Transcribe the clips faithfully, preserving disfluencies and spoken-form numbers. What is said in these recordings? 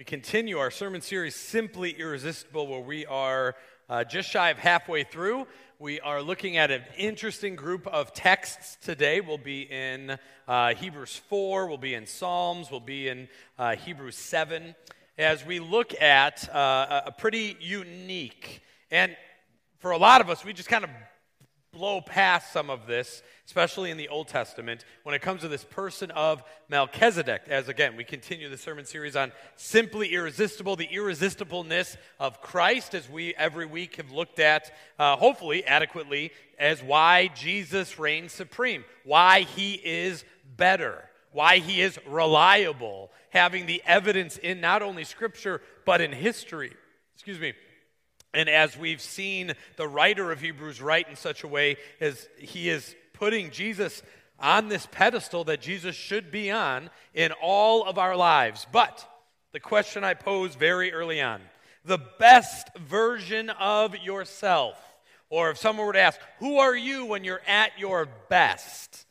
We continue our sermon series, Simply Irresistible, where we are uh, just shy of halfway through. We are looking at an interesting group of texts today. We'll be in uh, Hebrews four, we'll be in Psalms, we'll be in uh, Hebrews seven, as we look at uh, a pretty unique, and for a lot of us, we just kind of blow past some of this, especially in the Old Testament, when it comes to this person of Melchizedek, as again, we continue the sermon series on Simply Irresistible, the irresistibleness of Christ, as we every week have looked at, uh, hopefully adequately, as why Jesus reigns supreme, why he is better, why he is reliable, having the evidence in not only Scripture, but in history. Excuse me. And as we've seen the writer of Hebrews write in such a way as he is putting Jesus on this pedestal that Jesus should be on in all of our lives. But the question I posed very early on, the best version of yourself, or if someone were to ask, who are you when you're at your best?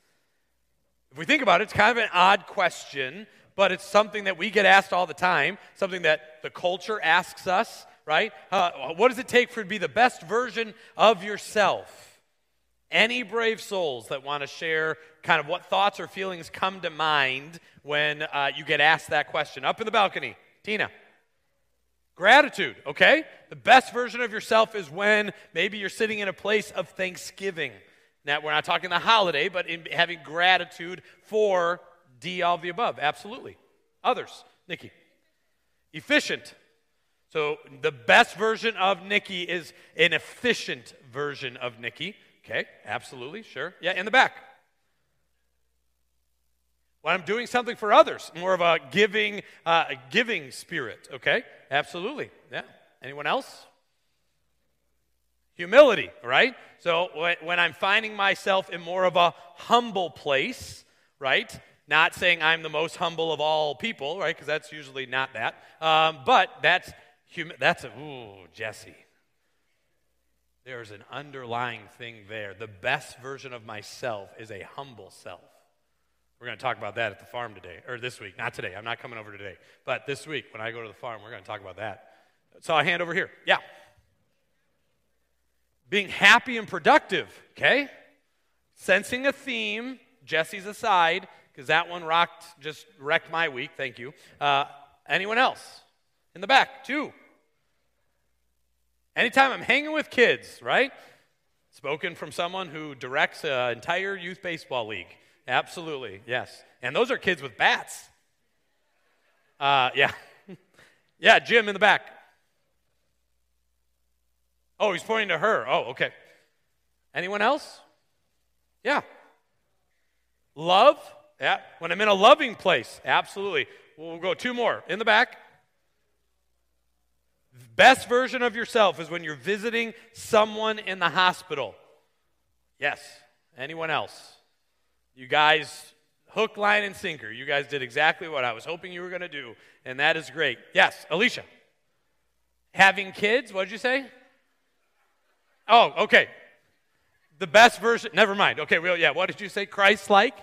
If we think about it, it's kind of an odd question, but it's something that we get asked all the time, something that the culture asks us. Right? Uh, what does it take for it to be the best version of yourself? Any brave souls that want to share kind of what thoughts or feelings come to mind when uh, you get asked that question? Up in the balcony, Tina. Gratitude, okay? The best version of yourself is when maybe you're sitting in a place of thanksgiving. Now, we're not talking the holiday, but in having gratitude for D, all of the above. Absolutely. Others. Nikki. Efficient. So the best version of Nikki is an efficient version of Nikki. Okay, absolutely, sure. Yeah, in the back. When I'm doing something for others, more of a giving, uh, a giving spirit. Okay, absolutely. Yeah. Anyone else? Humility, right? So when I'm finding myself in more of a humble place, right? Not saying I'm the most humble of all people, right? Because that's usually not that. Um, but that's. Humi- that's a, ooh, Jesse. There's an underlying thing there. The best version of myself is a humble self. We're going to talk about that at the farm today, or this week. Not today. I'm not coming over today. But this week, when I go to the farm, we're going to talk about that. Saw a hand over here. Yeah. Being happy and productive, okay? Sensing a theme, Jesse's aside, because that one rocked, just wrecked my week. Thank you. Uh, anyone else? In the back, too. Anytime I'm hanging with kids, right? Spoken from someone who directs an entire youth baseball league. Absolutely, yes. And those are kids with bats. Uh, yeah. yeah, Jim in the back. Oh, he's pointing to her. Oh, okay. Anyone else? Yeah. Love? Yeah. When I'm in a loving place. Absolutely. We'll go two more. In the back. Best version of yourself is when you're visiting someone in the hospital. Yes. Anyone else? You guys, hook, line, and sinker. You guys did exactly what I was hoping you were going to do, and that is great. Yes, Alicia. Having kids, what did you say? Oh, okay. The best version, never mind. Okay, well, yeah, what did you say? Christ-like?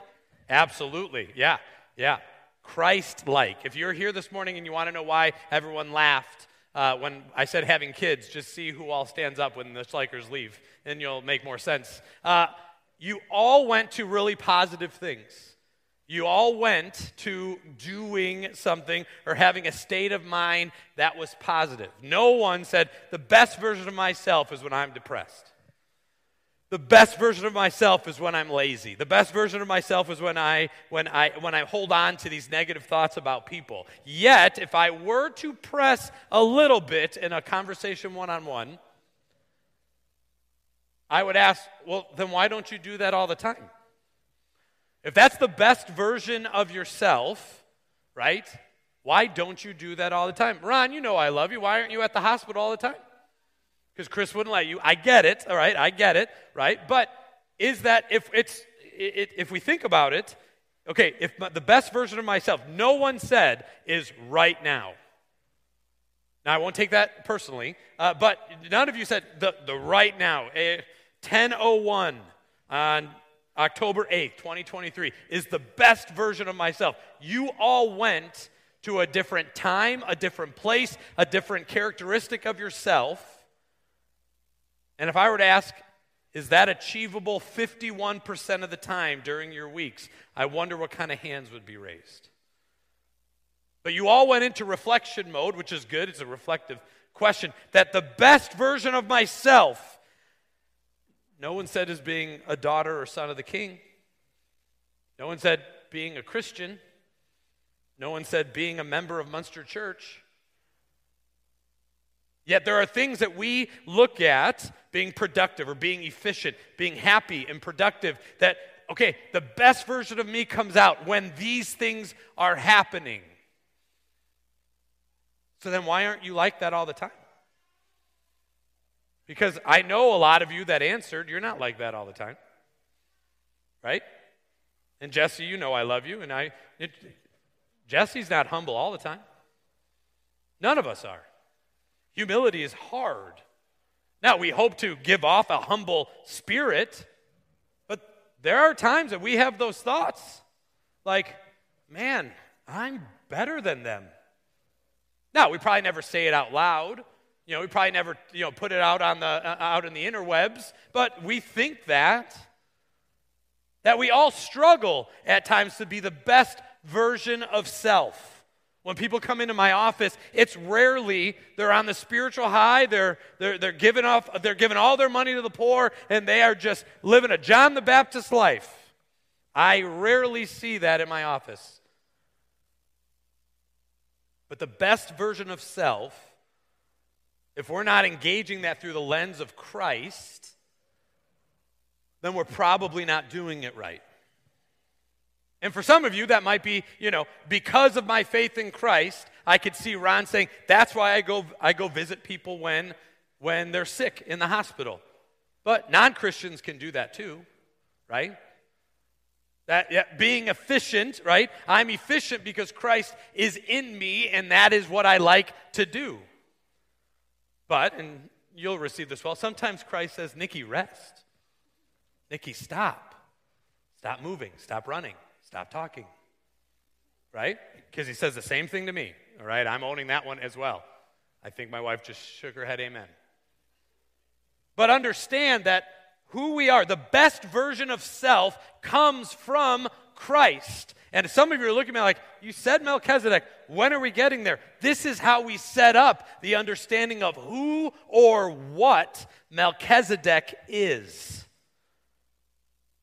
Absolutely, yeah, yeah. Christ-like. If you're here this morning and you want to know why everyone laughed, Uh, when I said having kids, just see who all stands up when the Schleichers leave, and you'll make more sense. Uh, you all went to really positive things. You all went to doing something or having a state of mind that was positive. No one said, the best version of myself is when I'm depressed. The best version of myself is when I'm lazy. The best version of myself is when I when I when I hold on to these negative thoughts about people. Yet, if I were to press a little bit in a conversation one-on-one, I would ask, well, then why don't you do that all the time? If that's the best version of yourself, right? Why don't you do that all the time? Ron, you know I love you. Why aren't you at the hospital all the time? Because Chris wouldn't let you. I get it, all right, I get it, right? But is that, if it's, it, if we think about it, okay, if the best version of myself, no one said, is right now. Now, I won't take that personally, uh, but none of you said the, the right now, uh, ten oh one on October eighth, twenty twenty-three, is the best version of myself. You all went to a different time, a different place, a different characteristic of yourself. And if I were to ask, is that achievable fifty-one percent of the time during your weeks? I wonder what kind of hands would be raised. But you all went into reflection mode, which is good. It's a reflective question. That the best version of myself, no one said is being a daughter or son of the King. No one said being a Christian. No one said being a member of Munster Church. Yet there are things that we look at, being productive or being efficient, being happy and productive, that, okay, the best version of me comes out when these things are happening. So then why aren't you like that all the time? Because I know a lot of you that answered, you're not like that all the time, right? And Jesse, you know I love you, and I, it, Jesse's not humble all the time. None of us are. Humility is hard. Now, we hope to give off a humble spirit, but there are times that we have those thoughts. Like, man, I'm better than them. Now, we probably never say it out loud. You know, we probably never, you know, put it out on the uh, out in the interwebs, but we think that that we all struggle at times to be the best version of self. When people come into my office, it's rarely they're on the spiritual high, they're, they're, they're, giving off, they're giving all their money to the poor, and they are just living a John the Baptist life. I rarely see that in my office. But the best version of self, if we're not engaging that through the lens of Christ, then we're probably not doing it right. And for some of you, that might be, you know, because of my faith in Christ, I could see Ron saying, that's why I go I go visit people when, when they're sick in the hospital. But non-Christians can do that too, right? That yeah, being efficient, right? I'm efficient because Christ is in me, and that is what I like to do. But, and you'll receive this well, sometimes Christ says, Nikki, rest. Nikki, stop. Stop moving. Stop running. Stop talking, right? Because he says the same thing to me, all right? I'm owning that one as well. I think my wife just shook her head, amen. But understand that who we are, the best version of self comes from Christ. And some of you are looking at me like, you said Melchizedek, when are we getting there? This is how we set up the understanding of who or what Melchizedek is.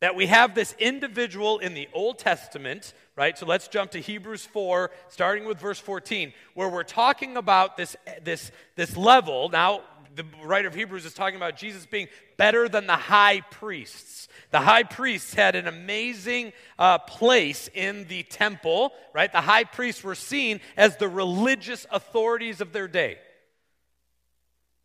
That we have this individual in the Old Testament, right? So let's jump to Hebrews four, starting with verse fourteen, where we're talking about this, this, this level. Now, the writer of Hebrews is talking about Jesus being better than the high priests. The high priests had an amazing uh, place in the temple, right? The high priests were seen as the religious authorities of their day.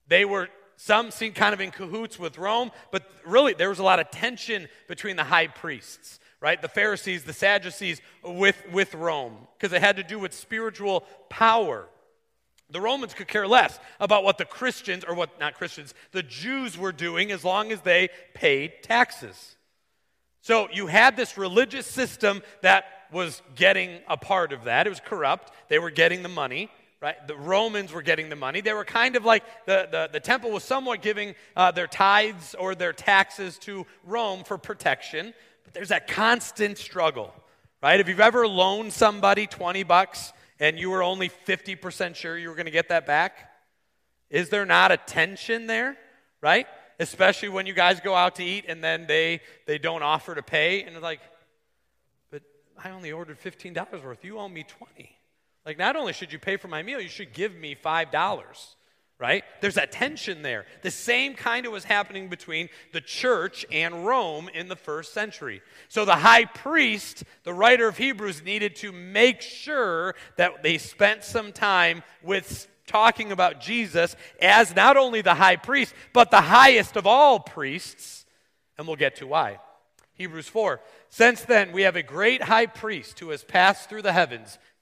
They were... Some seem kind of in cahoots with Rome, but really there was a lot of tension between the high priests, right? The Pharisees, the Sadducees with, with Rome, because it had to do with spiritual power. The Romans could care less about what the Christians, or what, not Christians, the Jews were doing as long as they paid taxes. So you had this religious system that was getting a part of that. It was corrupt. They were getting the money. Right, the Romans were getting the money. They were kind of like the, the, the temple was somewhat giving uh, their tithes or their taxes to Rome for protection. But there's that constant struggle, right? If you've ever loaned somebody twenty bucks and you were only fifty percent sure you were going to get that back, is there not a tension there, right? Especially when you guys go out to eat and then they, they don't offer to pay. And it's like, but I only ordered fifteen dollars worth. You owe me twenty dollars. Like, not only should you pay for my meal, you should give me five dollars, right? There's that tension there. The same kind of was happening between the church and Rome in the first century. So the high priest, the writer of Hebrews, needed to make sure that they spent some time with talking about Jesus as not only the high priest, but the highest of all priests, and we'll get to why. Hebrews four, since then we have a great high priest who has passed through the heavens,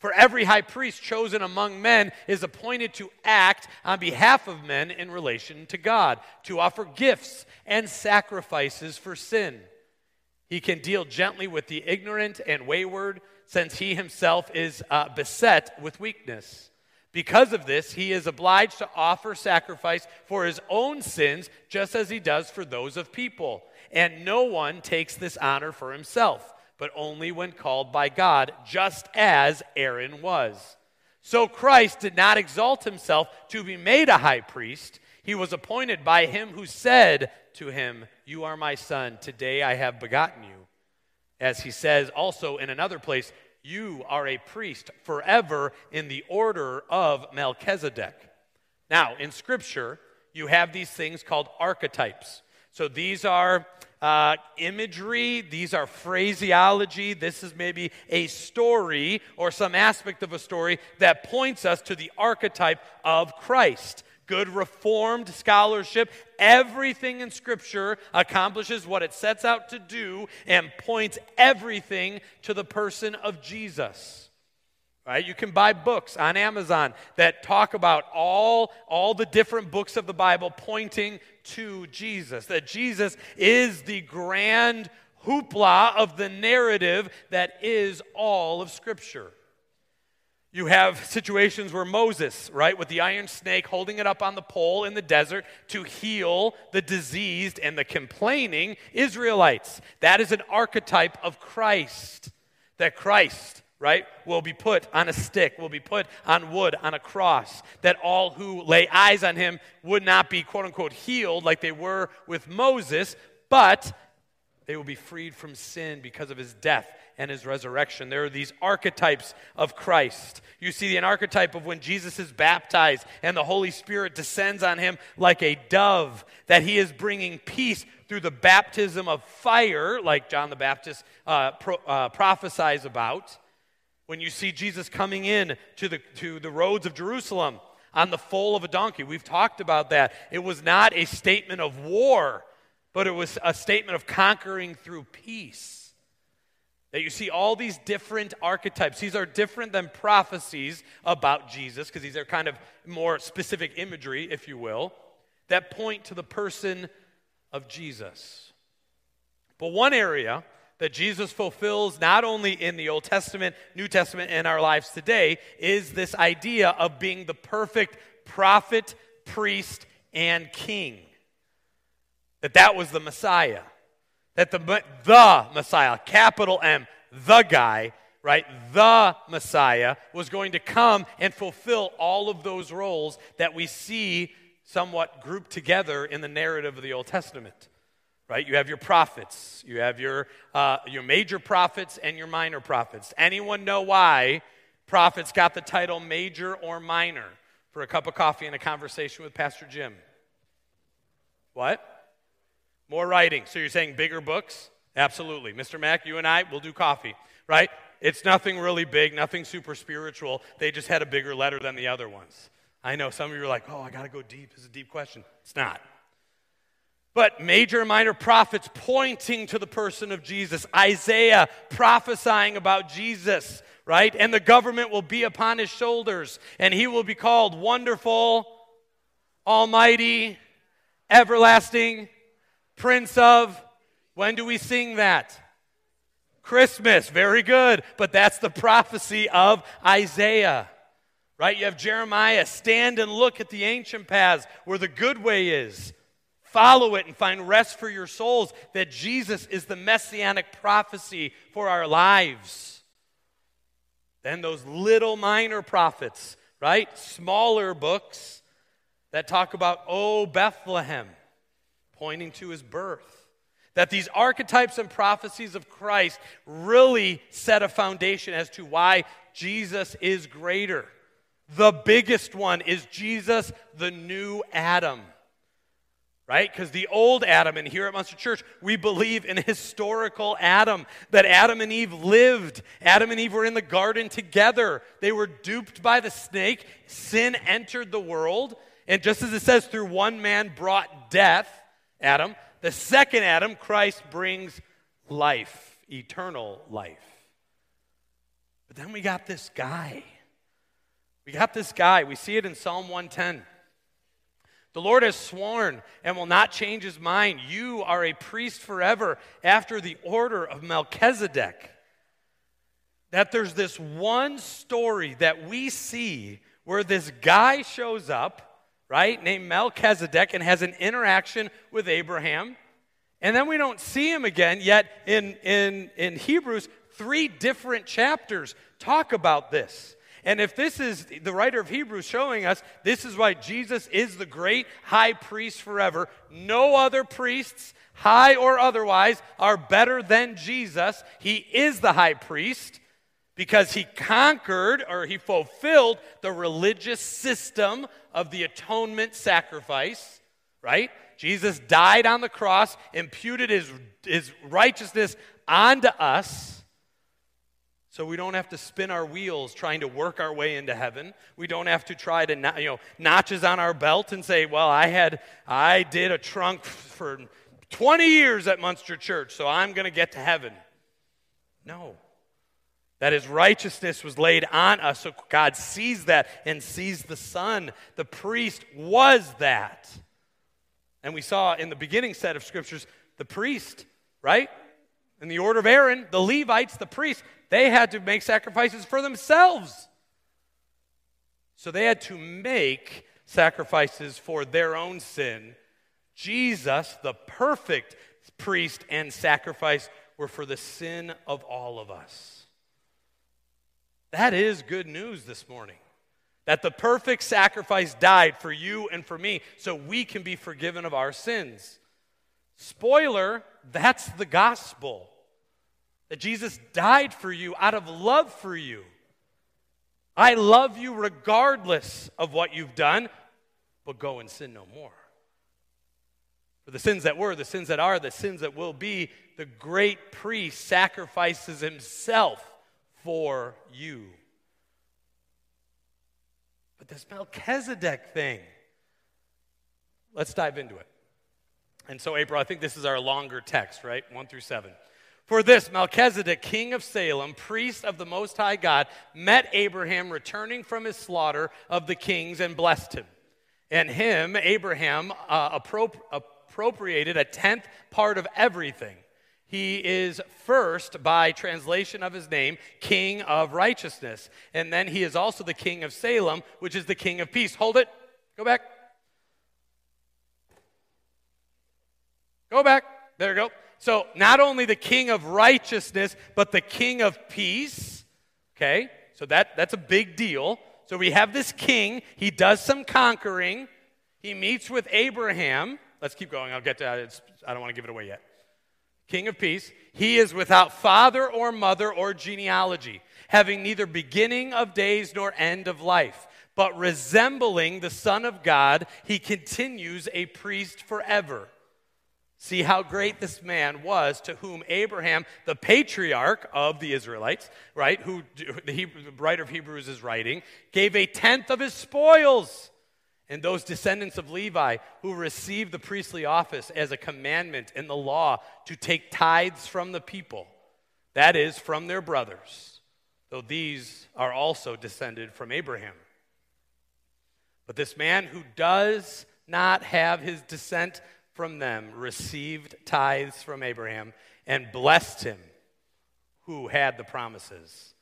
For every high priest chosen among men is appointed to act on behalf of men in relation to God, to offer gifts and sacrifices for sin. He can deal gently with the ignorant and wayward, since he himself is uh, beset with weakness. Because of this, he is obliged to offer sacrifice for his own sins, just as he does for those of people. And no one takes this honor for himself, but only when called by God, just as Aaron was. So Christ did not exalt himself to be made a high priest. He was appointed by him who said to him, "You are my son, today I have begotten you." As he says also in another place, "You are a priest forever in the order of Melchizedek." Now, in Scripture, you have these things called archetypes. So these are uh, imagery, these are phraseology, this is maybe a story or some aspect of a story that points us to the archetype of Christ. Good Reformed scholarship, everything in Scripture accomplishes what it sets out to do and points everything to the person of Jesus. Right? You can buy books on Amazon that talk about all, all the different books of the Bible pointing to Jesus, that Jesus is the grand hoopla of the narrative that is all of Scripture. You have situations where Moses, right, with the iron snake holding it up on the pole in the desert to heal the diseased and the complaining Israelites. That is an archetype of Christ, that Christ, right, will be put on a stick, will be put on wood, on a cross, that all who lay eyes on him would not be, quote unquote, healed like they were with Moses, but they will be freed from sin because of his death and his resurrection. There are these archetypes of Christ. You see an archetype of when Jesus is baptized and the Holy Spirit descends on him like a dove, that he is bringing peace through the baptism of fire, like John the Baptist uh, pro, uh, prophesies about. When you see Jesus coming in to the, to the roads of Jerusalem on the foal of a donkey, we've talked about that. It was not a statement of war, but it was a statement of conquering through peace. That you see all these different archetypes. These are different than prophecies about Jesus, because these are kind of more specific imagery, if you will, that point to the person of Jesus. But one area that Jesus fulfills not only in the Old Testament, New Testament, and our lives today is this idea of being the perfect prophet, priest, and king. That that was the Messiah, that the, the Messiah, capital M, the guy, right, the Messiah was going to come and fulfill all of those roles that we see somewhat grouped together in the narrative of the Old Testament, right? You have your prophets, you have your uh, your major prophets and your minor prophets. Anyone know why prophets got the title major or minor for a cup of coffee and a conversation with Pastor Jim? What? More writing. So you're saying bigger books? Absolutely. Mister Mack, you and I will do coffee, right? It's nothing really big, nothing super spiritual. They just had a bigger letter than the other ones. I know some of you are like, oh, I got to go deep. This is a deep question. It's not. But major and minor prophets pointing to the person of Jesus. Isaiah prophesying about Jesus, right? And the government will be upon his shoulders, and he will be called Wonderful, Almighty, Everlasting, Prince of. When do we sing that? Christmas. Very good. But that's the prophecy of Isaiah, right? You have Jeremiah, stand and look at the ancient paths where the good way is. Follow it and find rest for your souls, that Jesus is the messianic prophecy for our lives. Then those little minor prophets, right? Smaller books that talk about, oh, Bethlehem, pointing to his birth. That these archetypes and prophecies of Christ really set a foundation as to why Jesus is greater. The biggest one is Jesus, the new Adam. right? Because the old Adam, and here at Munster Church, we believe in historical Adam, that Adam and Eve lived. Adam and Eve were in the garden together. They were duped by the snake. Sin entered the world. And just as it says, through one man brought death, Adam, the second Adam, Christ, brings life, eternal life. But then we got this guy. We got this guy. We see it in Psalm one ten. The Lord has sworn and will not change his mind. You are a priest forever after the order of Melchizedek. That there's this one story that we see where this guy shows up, right, named Melchizedek, and has an interaction with Abraham. And then we don't see him again, yet in, in, in Hebrews, three different chapters talk about this. And if this is the writer of Hebrews showing us, this is why Jesus is the great high priest forever. No other priests, high or otherwise, are better than Jesus. He is the high priest because he conquered, or he fulfilled, the religious system of the atonement sacrifice, right? Jesus died on the cross, imputed his, his righteousness onto us, so we don't have to spin our wheels trying to work our way into heaven. We don't have to try to, you know, notches on our belt and say, well, I had, I did a trunk for twenty years at Munster Church, so I'm going to get to heaven. No. That his righteousness was laid on us, so God sees that and sees the Son. The priest was that. And we saw in the beginning set of scriptures, the priest, right? In the order of Aaron, the Levites, the priests, they had to make sacrifices for themselves. So they had to make sacrifices for their own sin. Jesus, the perfect priest and sacrifice, were for the sin of all of us. That is good news this morning. That the perfect sacrifice died for you and for me so we can be forgiven of our sins. Spoiler, that's the gospel. That Jesus died for you out of love for you. I love you regardless of what you've done, but go and sin no more. For the sins that were, the sins that are, the sins that will be, the great priest sacrifices himself for you. But this Melchizedek thing, let's dive into it. And so, April, I think this is our longer text, right? One through seven. For this, Melchizedek, king of Salem, priest of the Most High God, met Abraham returning from his slaughter of the kings and blessed him. And him, Abraham, uh, appropri- appropriated a tenth part of everything. He is first, by translation of his name, king of righteousness. And then he is also the king of Salem, which is the king of peace. Hold it. Go back. Go back. There you go. So not only the king of righteousness, but the king of peace, okay? So that, that's a big deal. So we have this king. He does some conquering. He meets with Abraham. Let's keep going. I'll get to it. I don't want to give it away yet. King of peace. He is without father or mother or genealogy, having neither beginning of days nor end of life. But resembling the Son of God, he continues a priest forever. See how great this man was, to whom Abraham, the patriarch of the Israelites, right, who the, Hebrew, the writer of Hebrews is writing, gave a tenth of his spoils. And those descendants of Levi who received the priestly office as a commandment in the law to take tithes from the people, that is, from their brothers, though these are also descended from Abraham. But this man who does not have his descent from them received tithes from Abraham and blessed him who had the promises.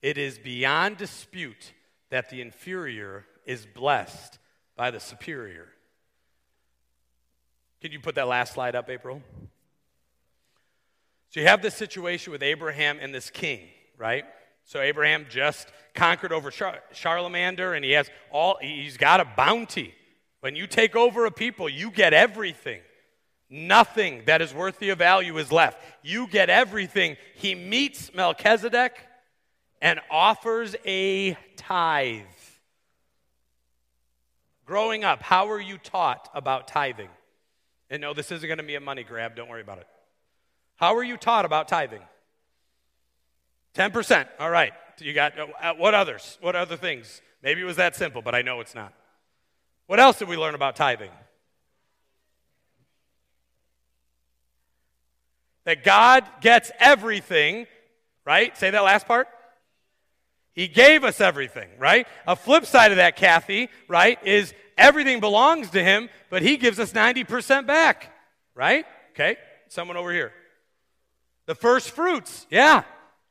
It is beyond dispute that the inferior is blessed by the superior. Can you put that last slide up, April? So you have this situation with Abraham and this king, right? So Abraham just conquered over Char- Charlemander, and he has all, he's got a bounty. When you take over a people, you get everything. Nothing that is worthy of value is left. You get everything. He meets Melchizedek and offers a tithe. Growing up, how were you taught about tithing? And no, this isn't going to be a money grab. Don't worry about it. How were you taught about tithing? ten percent. All right. You got, uh, what others? What other things? Maybe it was that simple, but I know it's not. What else did we learn about tithing? That God gets everything, right? Say that last part. He gave us everything, right? A flip side of that, Kathy, right, is everything belongs to him, but he gives us ninety percent back, right? Okay, someone over here. The first fruits, yeah,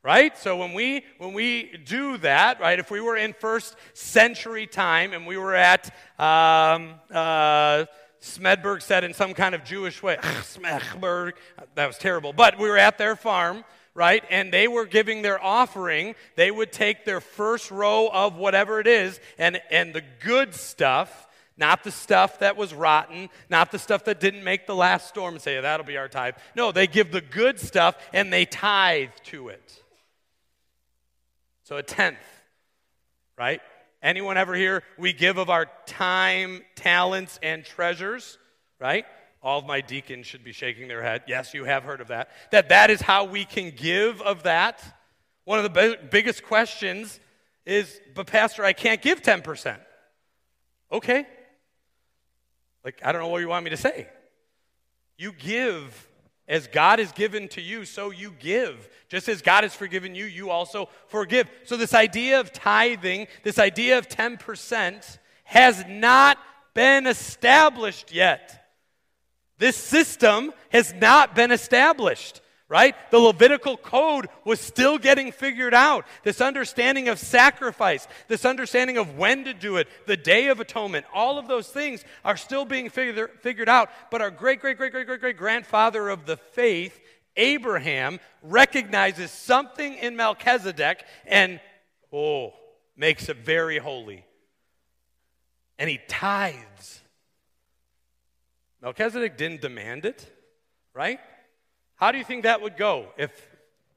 right? So when we when we do that, right, if we were in first century time and we were at, um, uh, Smedberg said in some kind of Jewish way, Smedberg, that was terrible, but we were at their farm, right, and they were giving their offering, they would take their first row of whatever it is, and, and the good stuff, not the stuff that was rotten, not the stuff that didn't make the last storm, and say, yeah, that'll be our tithe. No, they give the good stuff, and they tithe to it. So a tenth, right? Anyone ever hear, we give of our time, talents, and treasures, right? All of my deacons should be shaking their head. Yes, you have heard of that. That that is how we can give of that. One of the b- biggest questions is, but Pastor, I can't give ten percent. Okay. Like, I don't know what you want me to say. You give as God has given to you, so you give. Just as God has forgiven you, you also forgive. So this idea of tithing, this idea of ten percent has not been established yet. This system has not been established, right? The Levitical code was still getting figured out. This understanding of sacrifice, this understanding of when to do it, the Day of Atonement, all of those things are still being figure, figured out. But our great, great, great, great, great, great grandfather of the faith, Abraham, recognizes something in Melchizedek and, oh, makes it very holy. And he tithes. Melchizedek didn't demand it, right? How do you think that would go if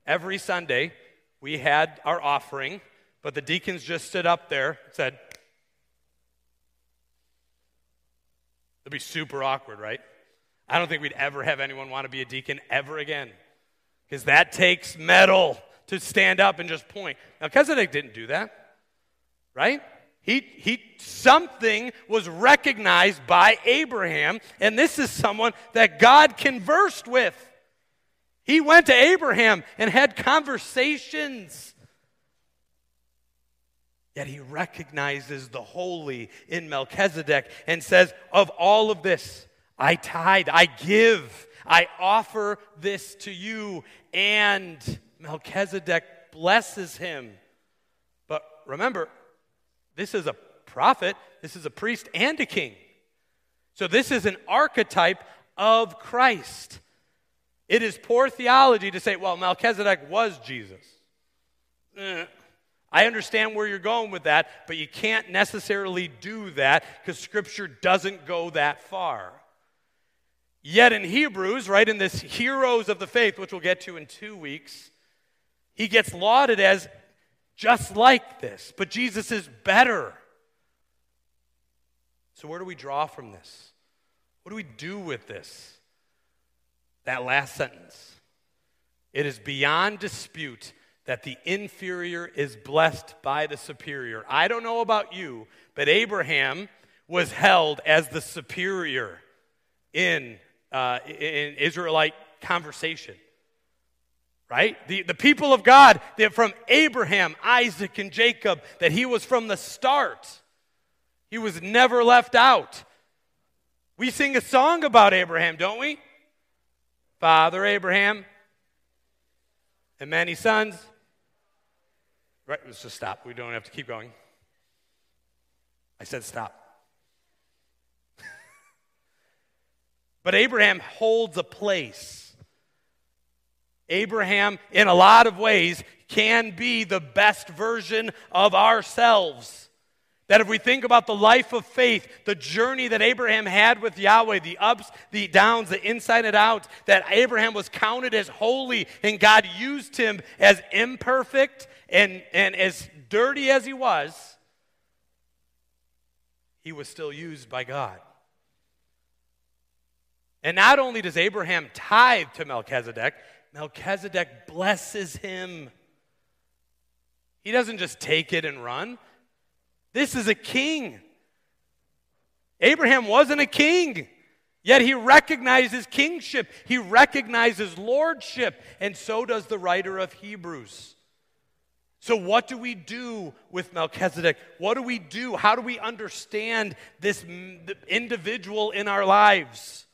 every Sunday we had our offering, but the deacons just stood up there and said, it'd be super awkward, right? I don't think we'd ever have anyone want to be a deacon ever again, because that takes metal to stand up and just point. Melchizedek didn't do that, right? He he something was recognized by Abraham, and this is someone that God conversed with. He went to Abraham and had conversations. Yet he recognizes the holy in Melchizedek and says, of all of this, I tithe, I give, I offer this to you. And Melchizedek blesses him. But remember, this is a prophet, this is a priest, and a king. So this is an archetype of Christ. It is poor theology to say, well, Melchizedek was Jesus. Eh. I understand where you're going with that, but you can't necessarily do that because Scripture doesn't go that far. Yet in Hebrews, right, in this heroes of the faith, which we'll get to in two weeks, he gets lauded as just like this, but Jesus is better. So where do we draw from this? What do we do with this? That last sentence. It is beyond dispute that the inferior is blessed by the superior. I don't know about you, but Abraham was held as the superior in, uh, in Israelite conversation. Right? The, the people of God, they're from Abraham, Isaac, and Jacob, that he was from the start. He was never left out. We sing a song about Abraham, don't we? Father Abraham and many sons. Right, let's just stop. We don't have to keep going. I said stop. But Abraham holds a place. Abraham, in a lot of ways, can be the best version of ourselves. That if we think about the life of faith, the journey that Abraham had with Yahweh, the ups, the downs, the inside and out, that Abraham was counted as holy, and God used him as imperfect and, and as dirty as he was, he was still used by God. And not only does Abraham tithe to Melchizedek, Melchizedek blesses him. He doesn't just take it and run. This is a king. Abraham wasn't a king, yet he recognizes kingship. He recognizes lordship, and so does the writer of Hebrews. So what do we do with Melchizedek? What do we do? How do we understand this individual in our lives?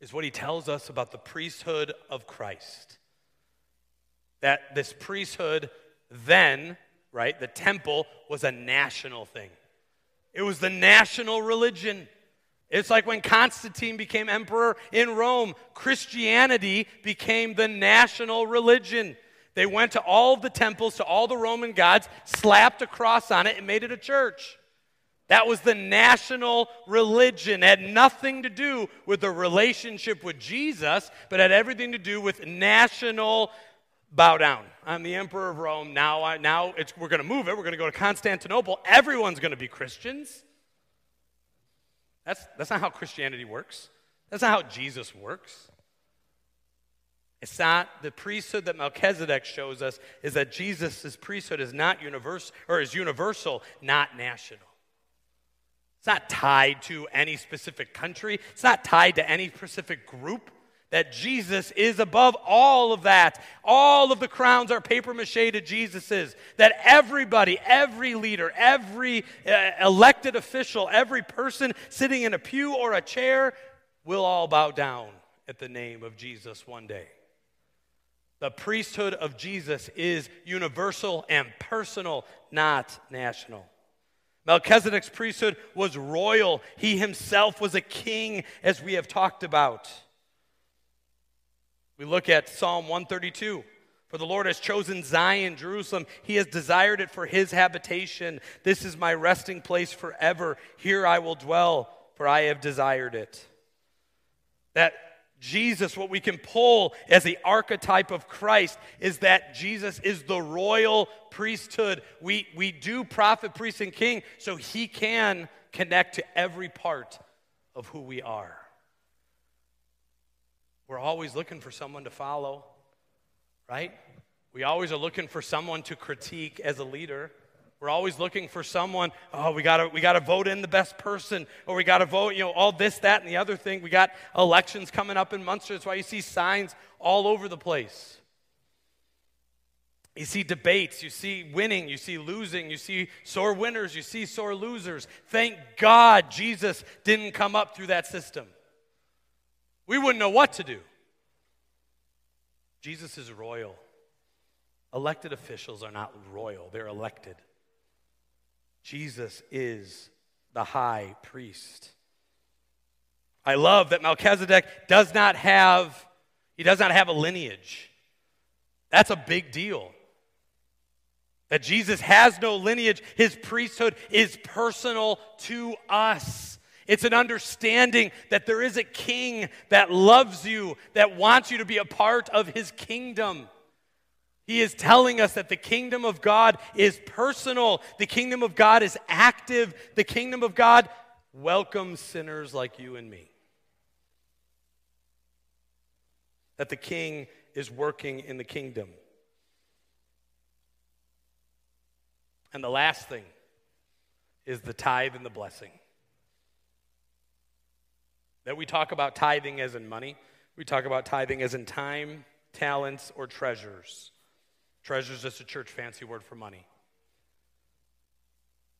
Is what he tells us about the priesthood of Christ. That this priesthood then, right, the temple was a national thing. It was the national religion. It's like when Constantine became emperor in Rome, Christianity became the national religion. They went to all of the temples, to all the Roman gods, slapped a cross on it, and made it a church. That was the national religion. It had nothing to do with the relationship with Jesus, but had everything to do with national bow down. I'm the emperor of Rome. Now, I, now it's, we're going to move it. We're going to go to Constantinople. Everyone's going to be Christians. That's, that's not how Christianity works. That's not how Jesus works. It's not the priesthood that Melchizedek shows us is that Jesus' priesthood is not universal, or is universal, not national. It's not tied to any specific country. It's not tied to any specific group. That Jesus is above all of that. All of the crowns are paper mache to Jesus's. That everybody, every leader, every uh, elected official, every person sitting in a pew or a chair will all bow down at the name of Jesus one day. The priesthood of Jesus is universal and personal, not national. Melchizedek's priesthood was royal. He himself was a king, as we have talked about. We look at Psalm one thirty-two. For the Lord has chosen Zion, Jerusalem. He has desired it for his habitation. This is my resting place forever. Here I will dwell, for I have desired it. That Jesus, what we can pull as the archetype of Christ, is that Jesus is the royal priesthood. We, we do prophet, priest, and king, so he can connect to every part of who we are. We're always looking for someone to follow, right? We always are looking for someone to critique as a leader. We're always looking for someone, oh, we gotta we gotta vote in the best person, or we gotta vote, you know, all this, that, and the other thing. We got elections coming up in Munster. That's why you see signs all over the place. You see debates, you see winning, you see losing, you see sore winners, you see sore losers. Thank God Jesus didn't come up through that system. We wouldn't know what to do. Jesus is royal. Elected officials are not royal, they're elected. Jesus is the high priest. I love that Melchizedek does not have, he does not have a lineage. That's a big deal. That Jesus has no lineage. His priesthood is personal to us. It's an understanding that there is a king that loves you, that wants you to be a part of his kingdom. He is telling us that the kingdom of God is personal. The kingdom of God is active. The kingdom of God welcomes sinners like you and me. That the king is working in the kingdom. And the last thing is the tithe and the blessing. That we talk about tithing as in money. We talk about tithing as in time, talents, or treasures. Treasure is just a church fancy word for money.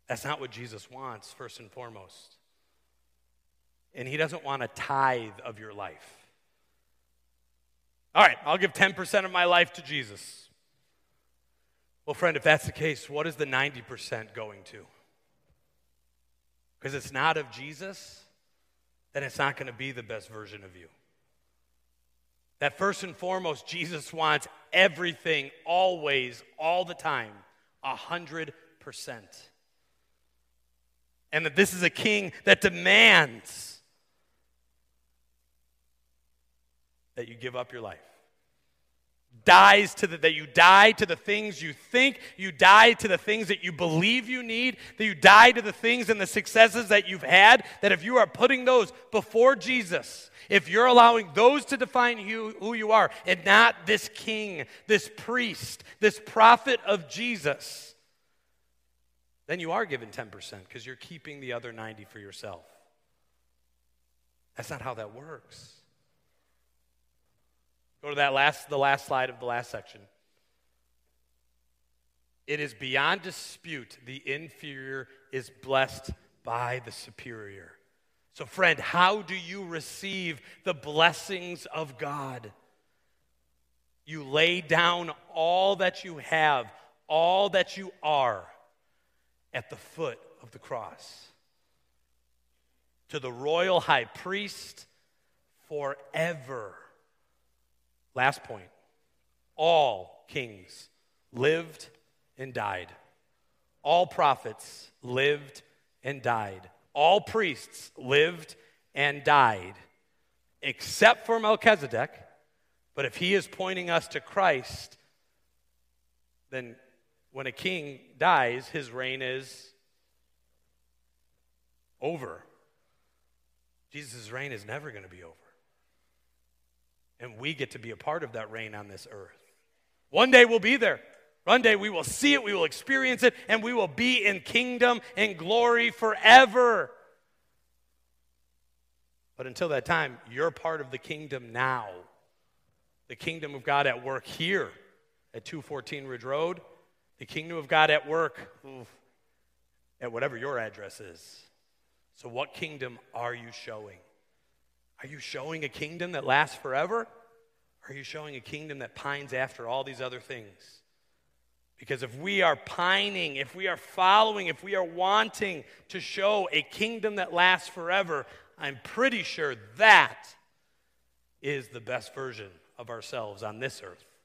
That's not what Jesus wants, first and foremost. And he doesn't want a tithe of your life. All right, I'll give ten percent of my life to Jesus. Well, friend, if that's the case, what is the ninety percent going to? Because it's not of Jesus, then it's not going to be the best version of you. That first and foremost, Jesus wants everything, always, all the time, one hundred percent. And that this is a king that demands that you give up your life. dies to the, that you die to the things you think, you die to the things that you believe you need, that you die to the things and the successes that you've had, that if you are putting those before Jesus, if you're allowing those to define you, who you are, and not this king, this priest, this prophet of Jesus, then you are given ten percent because you're keeping the other ninety for yourself. That's not how that works. Go to that last, the last slide of the last section. It is beyond dispute, the inferior is blessed by the superior. So friend, how do you receive the blessings of God? You lay down all that you have, all that you are, at the foot of the cross. To the royal high priest forever. Last point. All kings lived and died. All prophets lived and died. All priests lived and died, except for Melchizedek. But if he is pointing us to Christ, then when a king dies, his reign is over. Jesus' reign is never going to be over. And we get to be a part of that reign on this earth. One day we'll be there. One day we will see it, we will experience it, and we will be in kingdom and glory forever. But until that time, you're part of the kingdom now. The kingdom of God at work here at two fourteen Ridge Road. The kingdom of God at work oof, at whatever your address is. So what kingdom are you showing? Are you showing a kingdom that lasts forever? Are you showing a kingdom that pines after all these other things? Because if we are pining, if we are following, if we are wanting to show a kingdom that lasts forever, I'm pretty sure that is the best version of ourselves on this earth.